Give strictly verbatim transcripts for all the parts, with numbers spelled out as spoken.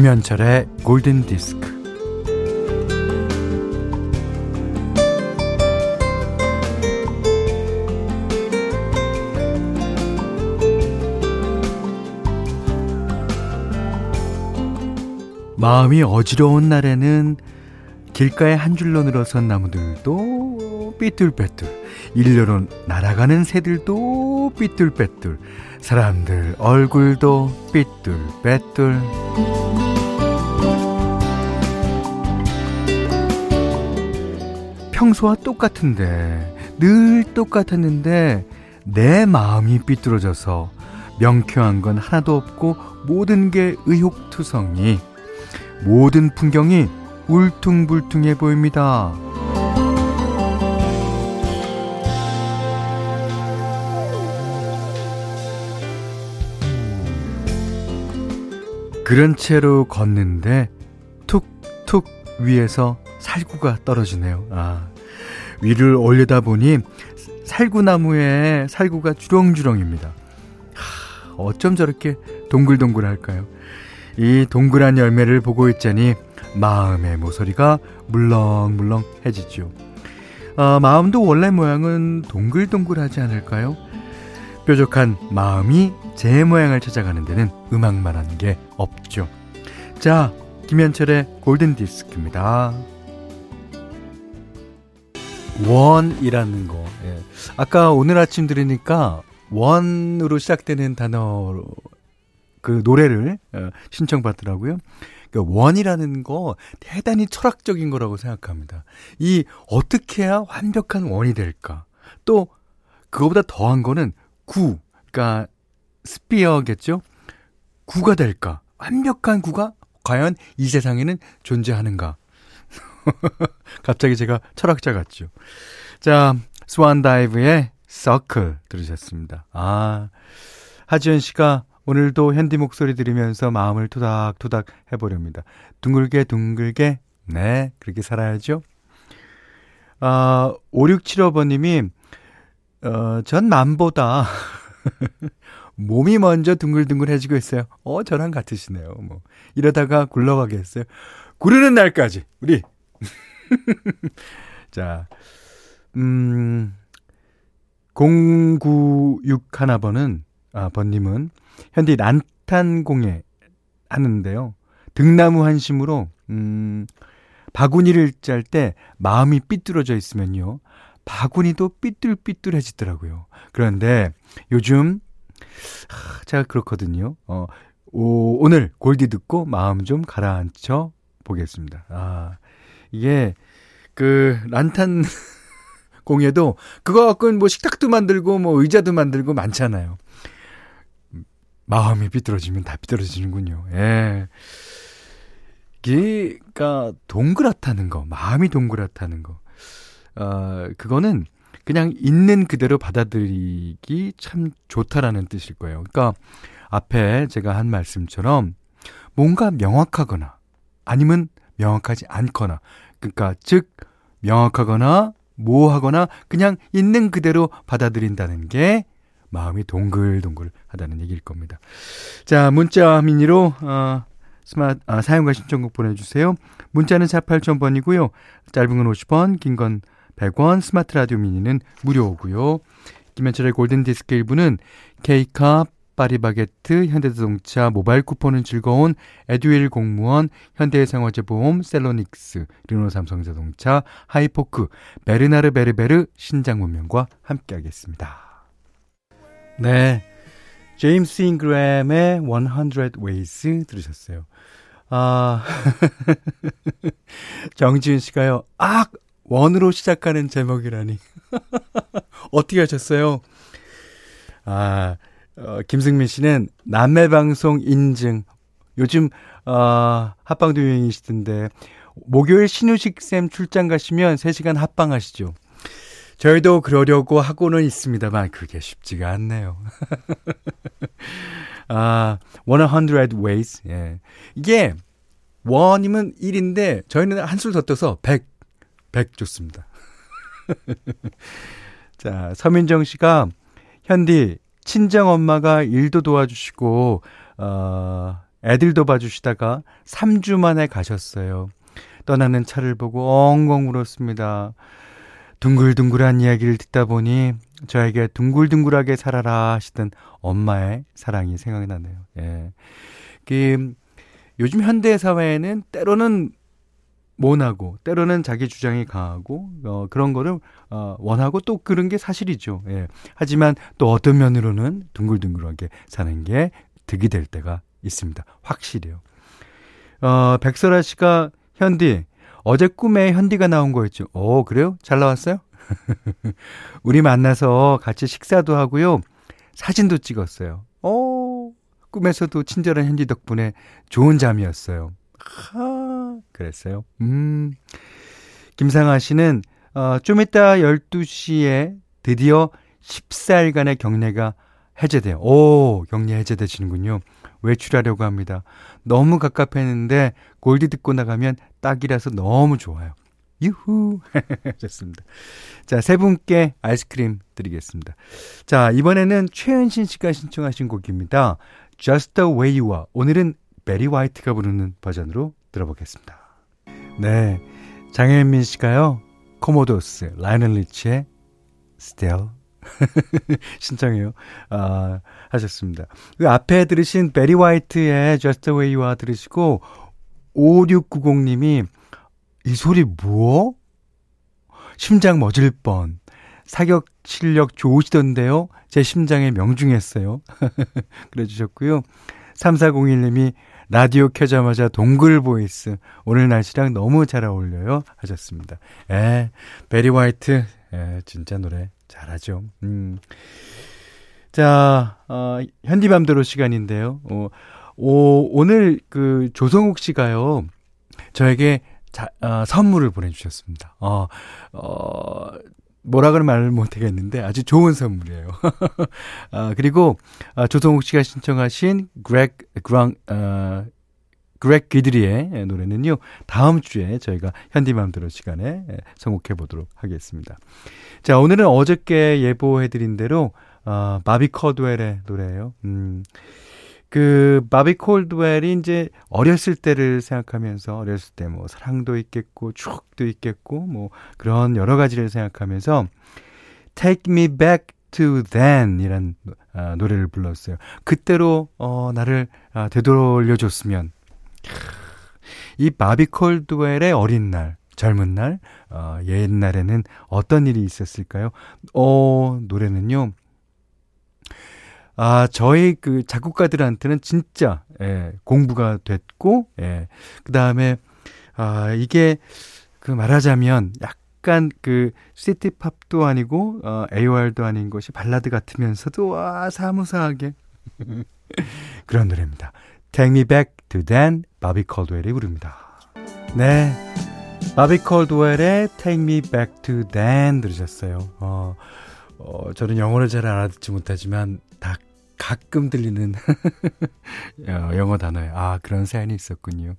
김현철의 골든디스크. 마음이 어지러운 날에는 길가에 한 줄로 늘어선 나무들도 삐뚤빼뚤, 일렬로 날아가는 새들도 삐뚤빼뚤, 사람들 얼굴도 삐뚤빼뚤. 평소와 똑같은데, 늘 똑같았는데 내 마음이 삐뚤어져서 명쾌한 건 하나도 없고 모든 게 의혹투성이, 모든 풍경이 울퉁불퉁해 보입니다. 그런 채로 걷는데 툭툭 위에서 살구가 떨어지네요. 아, 위를 올려다 보니 살구나무에 살구가 주렁주렁입니다. 하, 어쩜 저렇게 동글동글할까요? 이 동그란 열매를 보고 있자니 마음의 모서리가 물렁물렁해지죠. 아, 마음도 원래 모양은 동글동글하지 않을까요? 뾰족한 마음이 제 모양을 찾아가는 데는 음악만 한 게 없죠. 자, 김현철의 골든디스크입니다. 원이라는 거, 예. 아까 오늘 아침 들으니까 원으로 시작되는 단어로 그 노래를 신청받더라고요. 그러니까 원이라는 거 대단히 철학적인 거라고 생각합니다. 이 어떻게 해야 완벽한 원이 될까? 또 그거보다 더한 거는 구, 그러니까 스피어겠죠? 구가 될까? 완벽한 구가 과연 이 세상에는 존재하는가? 갑자기 제가 철학자 같죠. 자, 스완다이브의 서클 들으셨습니다. 아, 하지연 씨가 오늘도 현디 목소리 들으면서 마음을 토닥토닥 해보렵니다. 둥글게 둥글게, 네, 그렇게 살아야죠. 아, 오육칠오 번님이 어, 전 맘보다 몸이 먼저 둥글둥글해지고 있어요. 어, 저랑 같으시네요. 뭐 이러다가 굴러가겠어요. 구르는 날까지 우리. 자, 음, 공구육일 번은 아, 번님은 현디 난탄공예 하는데요, 등나무 한심으로 음, 바구니를 짤 때 마음이 삐뚤어져 있으면요, 바구니도 삐뚤삐뚤해지더라고요. 그런데 요즘 하, 제가 그렇거든요. 어, 오, 오늘 골디 듣고 마음 좀 가라앉혀 보겠습니다. 아, 이게 그 난탄 공예도 그거 갖고는 뭐 식탁도 만들고 뭐 의자도 만들고 많잖아요. 마음이 삐뚤어지면 다 삐뚤어지는군요. 예. 이게, 그니까, 동그랗다는 거, 마음이 동그랗다는 거. 어, 그거는 그냥 있는 그대로 받아들이기 참 좋다라는 뜻일 거예요. 그니까, 앞에 제가 한 말씀처럼 뭔가 명확하거나 아니면 명확하지 않거나, 그니까, 즉, 명확하거나 모호하거나 그냥 있는 그대로 받아들인다는 게 마음이 동글동글하다는 얘기일 겁니다. 자, 문자 미니로 어, 스마트 아, 사용과 신청곡 보내주세요. 문자는 사만 팔천 번이고요. 짧은 건 오십 원, 긴 건 백 원, 스마트 라디오 미니는 무료고요. 김현철의 골든디스크 일부는 K카, 파리바게트, 현대자동차, 모바일 쿠폰은 즐거운 에듀윌 공무원, 현대해상화재보험, 셀러닉스, 르노삼성자동차, 하이포크, 베르나르 베르베르 신장문명과 함께하겠습니다. 네, 제임스 인그램의 백 웨이스 들으셨어요. 아, 정지윤 씨가요, 아, 원으로 시작하는 제목이라니. 어떻게 하셨어요? 아, 어, 김승민 씨는 남매 방송 인증. 요즘 어, 합방도 유행이시던데 목요일 신우식 쌤 출장 가시면 세 시간 합방하시죠. 저희도 그러려고 하고는 있습니다만 그게 쉽지가 않네요. 아, 백 웨이스. 예. 이게 원이면 일인데 저희는 한술 더 떠서 백, 백 좋습니다. 자, 서민정 씨가 현디 친정 엄마가 일도 도와주시고 어, 애들도 봐주시다가 삼 주 만에 가셨어요. 떠나는 차를 보고 엉엉 울었습니다. 둥글둥글한 이야기를 듣다 보니 저에게 둥글둥글하게 살아라 하시던 엄마의 사랑이 생각나네요. 예. 그, 요즘 현대사회에는 때로는 원하고 때로는 자기 주장이 강하고 어, 그런 거를 어, 원하고 또 그런 게 사실이죠. 예. 하지만 또 어떤 면으로는 둥글둥글하게 사는 게 득이 될 때가 있습니다. 확실해요. 어, 백설아 씨가 현디 어제 꿈에 현디가 나온 거였죠. 오, 그래요? 잘 나왔어요? 우리 만나서 같이 식사도 하고요. 사진도 찍었어요. 오, 꿈에서도 친절한 현디 덕분에 좋은 잠이었어요. 하, 그랬어요. 음. 김상아 씨는 어, 좀 이따 열두 시에 드디어 십사 일간의 경례가 해제돼요. 오, 경례 해제되시는군요. 외출하려고 합니다. 너무 갑갑했는데 골디 듣고 나가면 딱이라서 너무 좋아요. 유후. 좋습니다. 자, 세 분께 아이스크림 드리겠습니다. 자, 이번에는 최은신 씨가 신청하신 곡입니다. Just the way you are. 오늘은 베리 화이트가 부르는 버전으로 들어보겠습니다. 네, 장혜민 씨가요, 코모도스 라이앤리치의 Still 신청해요. 아, 하셨습니다. 그 앞에 들으신 베리 화이트의 Just the way you are 들으시고 오육구공님이 이 소리 뭐? 심장 멎을 뻔. 사격 실력 좋으시던데요. 제 심장에 명중했어요. 그래주셨고요. 삼사공일님이 라디오 켜자마자 동글 보이스. 오늘 날씨랑 너무 잘 어울려요. 하셨습니다. 에, 베리 화이트. 에, 진짜 노래 잘하죠. 음. 자, 어, 현디맘대로 시간인데요. 어, 오, 오늘 그 조성욱 씨가요, 저에게 자, 어, 선물을 보내주셨습니다. 어, 어, 뭐라고는 말을 못하겠는데 아주 좋은 선물이에요. 아, 그리고 아, 조성욱 씨가 신청하신 그렉 그랑 어, 그렉 기드리의 노래는요, 다음 주에 저희가 현디맘대로 시간에 선곡해 보도록 하겠습니다. 자, 오늘은 어저께 예보해드린 대로 어, 바비 콜드웰의 노래예요. 음, 그 바비 콜드웰이 이제 어렸을 때를 생각하면서, 어렸을 때 뭐 사랑도 있겠고 추억도 있겠고 뭐 그런 여러 가지를 생각하면서 Take Me Back To Then 이란 아, 노래를 불렀어요. 그때로 어, 나를 아, 되돌려줬으면. 이 바비 콜드웰의 어린 날, 젊은 날, 어, 옛날에는 어떤 일이 있었을까요? 어, 노래는요, 아, 저희 그 작곡가들한테는 진짜, 예, 공부가 됐고, 예, 그 다음에, 아, 이게, 그 말하자면, 약간 그, 시티팝도 아니고, 어, 에이오알도 아닌 것이 발라드 같으면서도, 와, 사무사하게. 그런 노래입니다. Take Me Back To Then, 바비 콜드웰이 부릅니다. 네. 바비 콜드웰의 Take Me Back To Then 들으셨어요. 어, 어, 저는 영어를 잘 알아듣지 못하지만, 다 가끔 들리는 영어 단어에 아, 그런 사연이 있었군요.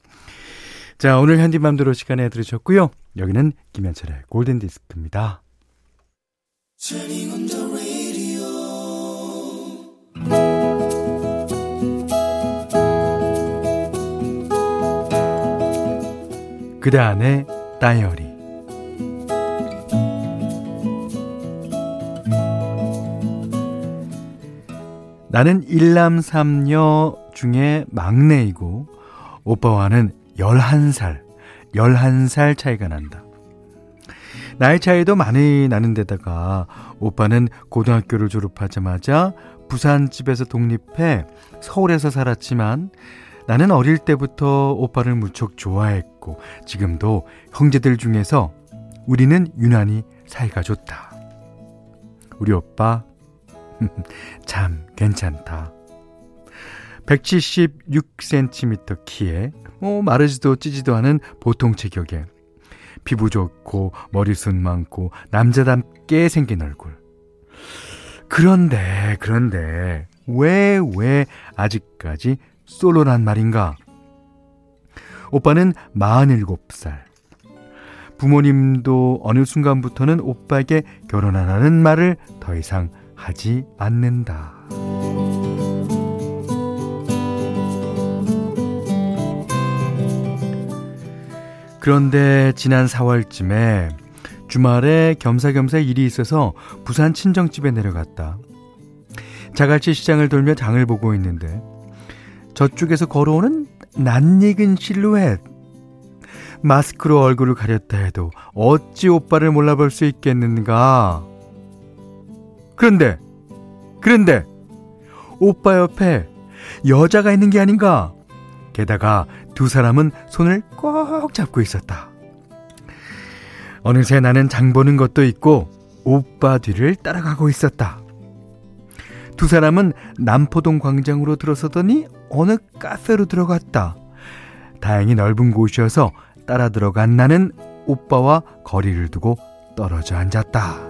자, 오늘 현지맘대로 시간에 들으셨고요. 여기는 김현철의 골든디스크입니다. 그대 안의 다이어리. 나는 일남삼녀 중에 막내이고 오빠와는 열한 살, 열한 살 차이가 난다. 나이 차이도 많이 나는 데다가 오빠는 고등학교를 졸업하자마자 부산집에서 독립해 서울에서 살았지만, 나는 어릴 때부터 오빠를 무척 좋아했고 지금도 형제들 중에서 우리는 유난히 사이가 좋다. 우리 오빠 참 괜찮다. 백칠십육 센티미터 키에 뭐 마르지도 찌지도 않은 보통 체격에 피부 좋고 머리숱 많고 남자답게 생긴 얼굴. 그런데 그런데 왜 왜 아직까지 솔로란 말인가? 오빠는 마흔일곱 살. 부모님도 어느 순간부터는 오빠에게 결혼하라는 말을 더 이상 하지 않는다. 그런데 지난 사월쯤에 주말에 겸사겸사 일이 있어서 부산 친정집에 내려갔다. 자갈치 시장을 돌며 장을 보고 있는데 저쪽에서 걸어오는 낯익은 실루엣. 마스크로 얼굴을 가렸다 해도 어찌 오빠를 몰라볼 수 있겠는가. 그런데 그런데 오빠 옆에 여자가 있는 게 아닌가. 게다가 두 사람은 손을 꼭 잡고 있었다. 어느새 나는 장 보는 것도 있고 오빠 뒤를 따라가고 있었다. 두 사람은 남포동 광장으로 들어서더니 어느 카페로 들어갔다. 다행히 넓은 곳이어서 따라 들어간 나는 오빠와 거리를 두고 떨어져 앉았다.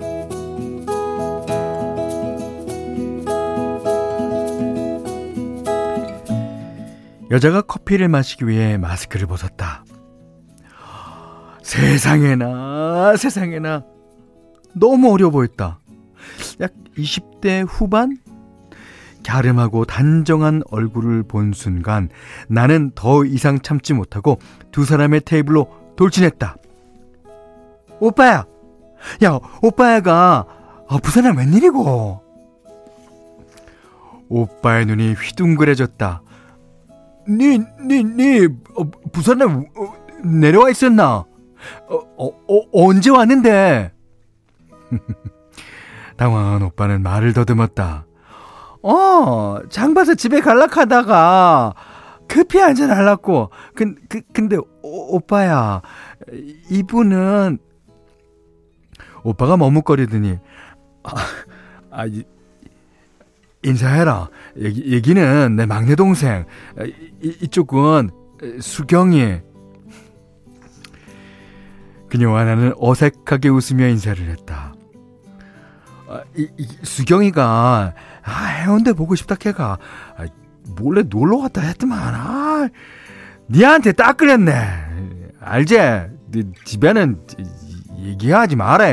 여자가 커피를 마시기 위해 마스크를 벗었다. 세상에나 세상에나 너무 어려 보였다. 약 이십 대 후반? 갸름하고 단정한 얼굴을 본 순간 나는 더 이상 참지 못하고 두 사람의 테이블로 돌진했다. 오빠야! 야, 오빠야가 아, 부산은 웬일이고? 오빠의 눈이 휘둥그레졌다. 니, 니, 니 어, 부산에 어, 내려와 있었나? 어, 어, 어, 언제 왔는데? 당황한 오빠는 말을 더듬었다. 어, 장봐서 집에 갈락하다가 급히 한잔 하려고. 근, 그, 근데 오, 오빠야 이분은. 오빠가 머뭇거리더니 아, 아, 인사해라. 얘기, 얘기는 내 막내 동생. 이, 이쪽은 수경이. 그녀와 나는 어색하게 웃으며 인사를 했다. 이, 이, 수경이가 아, 해운대 보고 싶다 걔가 아, 몰래 놀러 갔다 했더만 아, 니한테 딱 그랬네. 알지? 네 집에는 얘기하지 마라.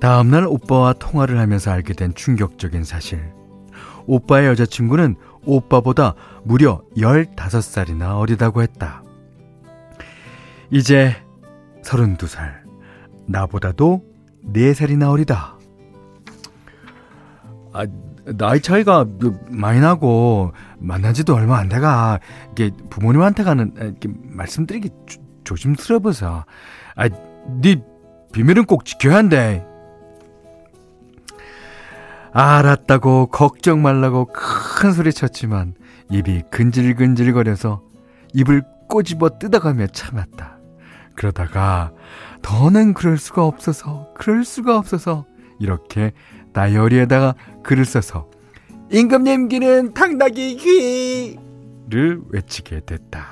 다음날 오빠와 통화를 하면서 알게 된 충격적인 사실. 오빠의 여자친구는 오빠보다 무려 열다섯 살이나 어리다고 했다. 이제 서른두 살, 나보다도 네 살이나 어리다. 아, 나이 차이가 많이 나고 만난 지도 얼마 안 돼가 이게 부모님한테 가는 이렇게 말씀드리기 조, 조심스러워서 아, 네 비밀은 꼭 지켜야 한대. 알았다고 걱정 말라고 큰 소리 쳤지만 입이 근질근질거려서 입을 꼬집어 뜯어가며 참았다. 그러다가 더는 그럴 수가 없어서 그럴 수가 없어서 이렇게 다이어리에다가 글을 써서 임금님 귀는 당나귀 귀를 외치게 됐다.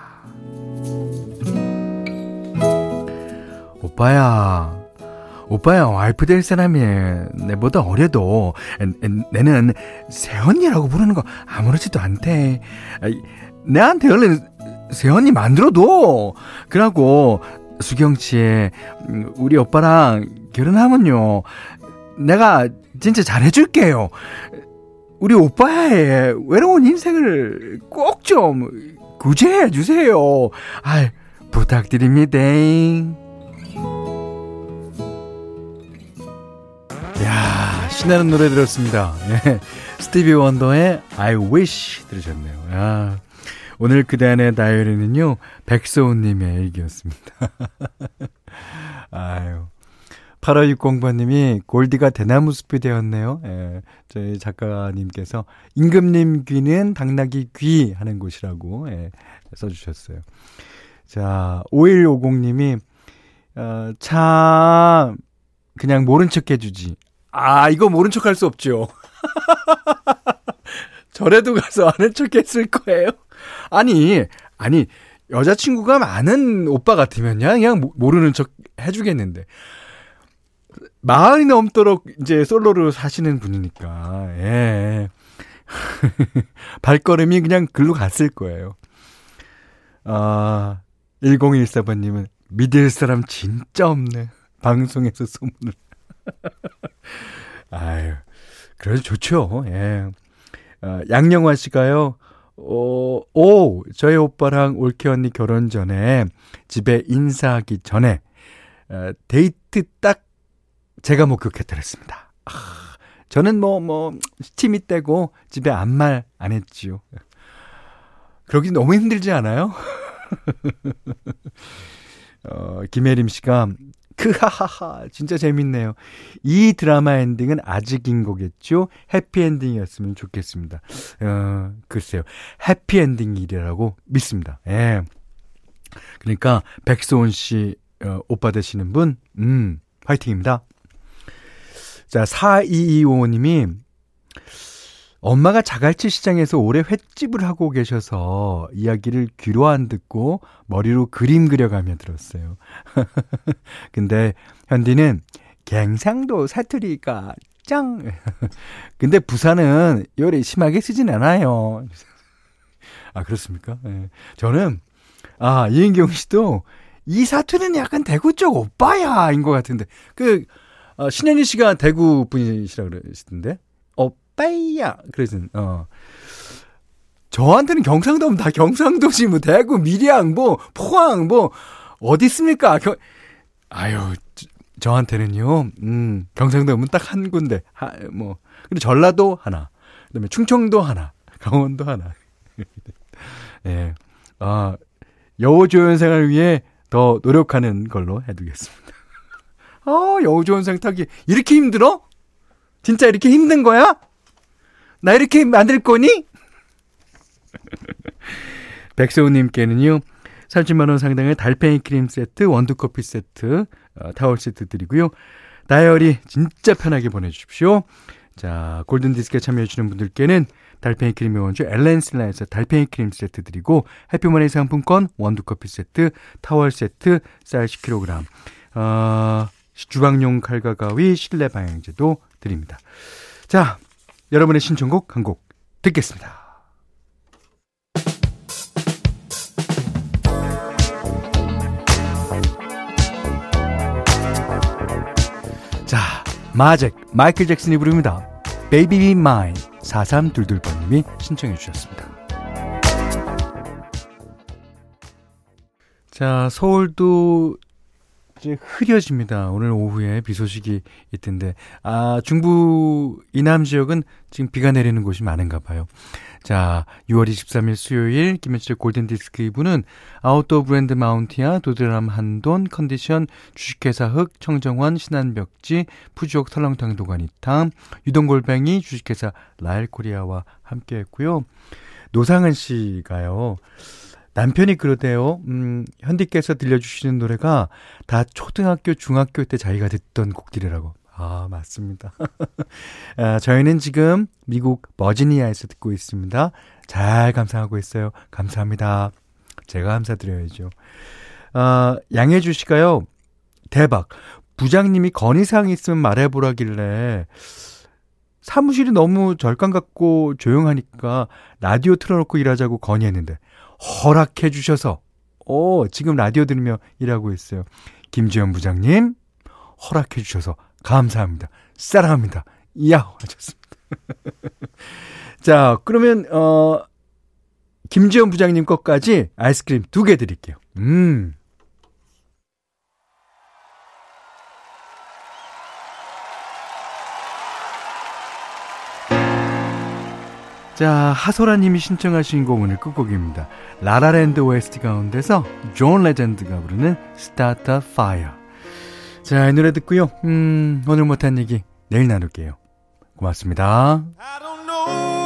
오빠야 오빠야 와이프 될 사람이 내보다 어려도 내는 새언니라고 부르는 거 아무렇지도 않대. 내한테 원래 새언니 만들어도 그러고 수경씨 우리 오빠랑 결혼하면요 내가 진짜 잘해줄게요. 우리 오빠의 외로운 인생을 꼭 좀 구제해주세요. 아이, 부탁드립니다. 이야, 신나는 노래 들었습니다. 예, 스티비 원더의 I Wish 들으셨네요. 아, 오늘 그대안의 다이어리는요 백소은님의 일기였습니다. 아유, 팔오육공번님이 골디가 대나무 숲이 되었네요. 예, 저희 작가님께서 임금님 귀는 당나귀 귀 하는 곳이라고 예, 써주셨어요. 자, 오일오공님이 어, 참 그냥 모른 척 해주지. 아, 이거 모른 척 할 수 없죠. 절에도 가서 아는 척 했을 거예요. 아니, 아니, 여자친구가 많은 오빠 같으면요, 그냥 모르는 척 해주겠는데. 마흔이 넘도록 이제 솔로로 사시는 분이니까, 예. 발걸음이 그냥 글로 갔을 거예요. 아, 일공일사번님은 믿을 사람 진짜 없네. 방송에서 소문을. 아유, 그래도 좋죠. 예. 아, 양영환 씨가요. 어, 오, 저희 오빠랑 올케 언니 결혼 전에 집에 인사하기 전에 어, 데이트 딱 제가 목격했더랬습니다. 아, 저는 뭐, 뭐, 침이 떼고 집에 아무 말 안 했지요. 그러기 너무 힘들지 않아요? 어, 김혜림 씨가, 크하하하, 진짜 재밌네요. 이 드라마 엔딩은 아직인 거겠죠? 해피엔딩이었으면 좋겠습니다. 어, 글쎄요. 해피엔딩이라고 믿습니다. 예. 그러니까, 백소은 씨, 어, 오빠 되시는 분, 음, 화이팅입니다. 자, 사이이오오님이 엄마가 자갈치 시장에서 올해 횟집을 하고 계셔서 이야기를 귀로 안 듣고 머리로 그림 그려가며 들었어요. 근데 현디는 경상도 사투리가 짱! 근데 부산은 요리 심하게 쓰진 않아요. 아, 그렇습니까? 네. 저는, 아, 이은경 씨도 이 사투리는 약간 대구 쪽 오빠야! 인 것 같은데. 그, 어, 신현희 씨가 대구 분이시라고 그러시던데. 오빠야! 그러신, 어. 저한테는 경상도 하면 다 경상도지, 뭐, 대구, 밀양, 뭐, 포항, 뭐, 어디 있습니까? 겨, 아유, 저, 저한테는요, 음, 경상도 하면 딱 한 군데, 하, 뭐. 근데 전라도 하나, 그 다음에 충청도 하나, 강원도 하나. 예. 아, 여우조연생을 위해 더 노력하는 걸로 해두겠습니다. 아, 여우조연생 타기 이렇게 힘들어? 진짜 이렇게 힘든 거야? 나 이렇게 만들 거니? 백세호님께는요 삼십만 원 상당의 달팽이 크림 세트, 원두커피 세트, 어, 타월 세트 드리고요. 다이어리 진짜 편하게 보내주십시오. 자, 골든디스크에 참여해주시는 분들께는 달팽이 크림의 원주 엘렌슬라에서 달팽이 크림 세트 드리고, 해피머니 상품권, 원두커피 세트, 타월 세트, 쌀 십 킬로그램, 어, 주방용 칼과 가위, 실내 방향제도 드립니다. 자, 여러분의 신청곡 한 곡 듣겠습니다. 자, 마잭, 마이클 잭슨이 부릅니다. Baby Be Mine. 사삼이이번님이 신청해 주셨습니다. 자, 서울도 이제 흐려집니다. 오늘 오후에 비 소식이 있던데, 아, 중부 이남 지역은 지금 비가 내리는 곳이 많은가 봐요. 자, 유월 이십삼일 수요일 김현철 골든디스크 이 부는 아웃도어 브랜드 마운티아, 도드람 한돈, 컨디션, 주식회사 흑, 청정원, 신안벽지, 푸지옥 설렁탕 도가니탕, 유동골뱅이, 주식회사 라엘코리아와 함께 했고요. 노상은 씨가요. 남편이 그러대요. 음, 현디께서 들려주시는 노래가 다 초등학교, 중학교 때 자기가 듣던 곡들이라고. 아, 맞습니다. 아, 저희는 지금 미국 버지니아에서 듣고 있습니다. 잘 감상하고 있어요. 감사합니다. 제가 감사드려야죠. 아, 양혜주 씨가요. 대박. 부장님이 건의사항이 있으면 말해보라길래 사무실이 너무 절간 같고 조용하니까 라디오 틀어놓고 일하자고 건의했는데 허락해 주셔서, 오, 지금 라디오 들으며 일하고 있어요. 김지현 부장님, 허락해 주셔서 감사합니다. 사랑합니다. 야호! 하셨습니다. 자, 그러면, 어, 김지현 부장님 것까지 아이스크림 두 개 드릴게요. 음. 자, 하소라님이 신청하신 곡 오늘 끝곡입니다. 라라랜드 오에스티 가운데서 존 레전드가 부르는 스타트 파이어. 자, 이 노래 듣고요. 음, 오늘 못한 얘기 내일 나눌게요. 고맙습니다. I don't know.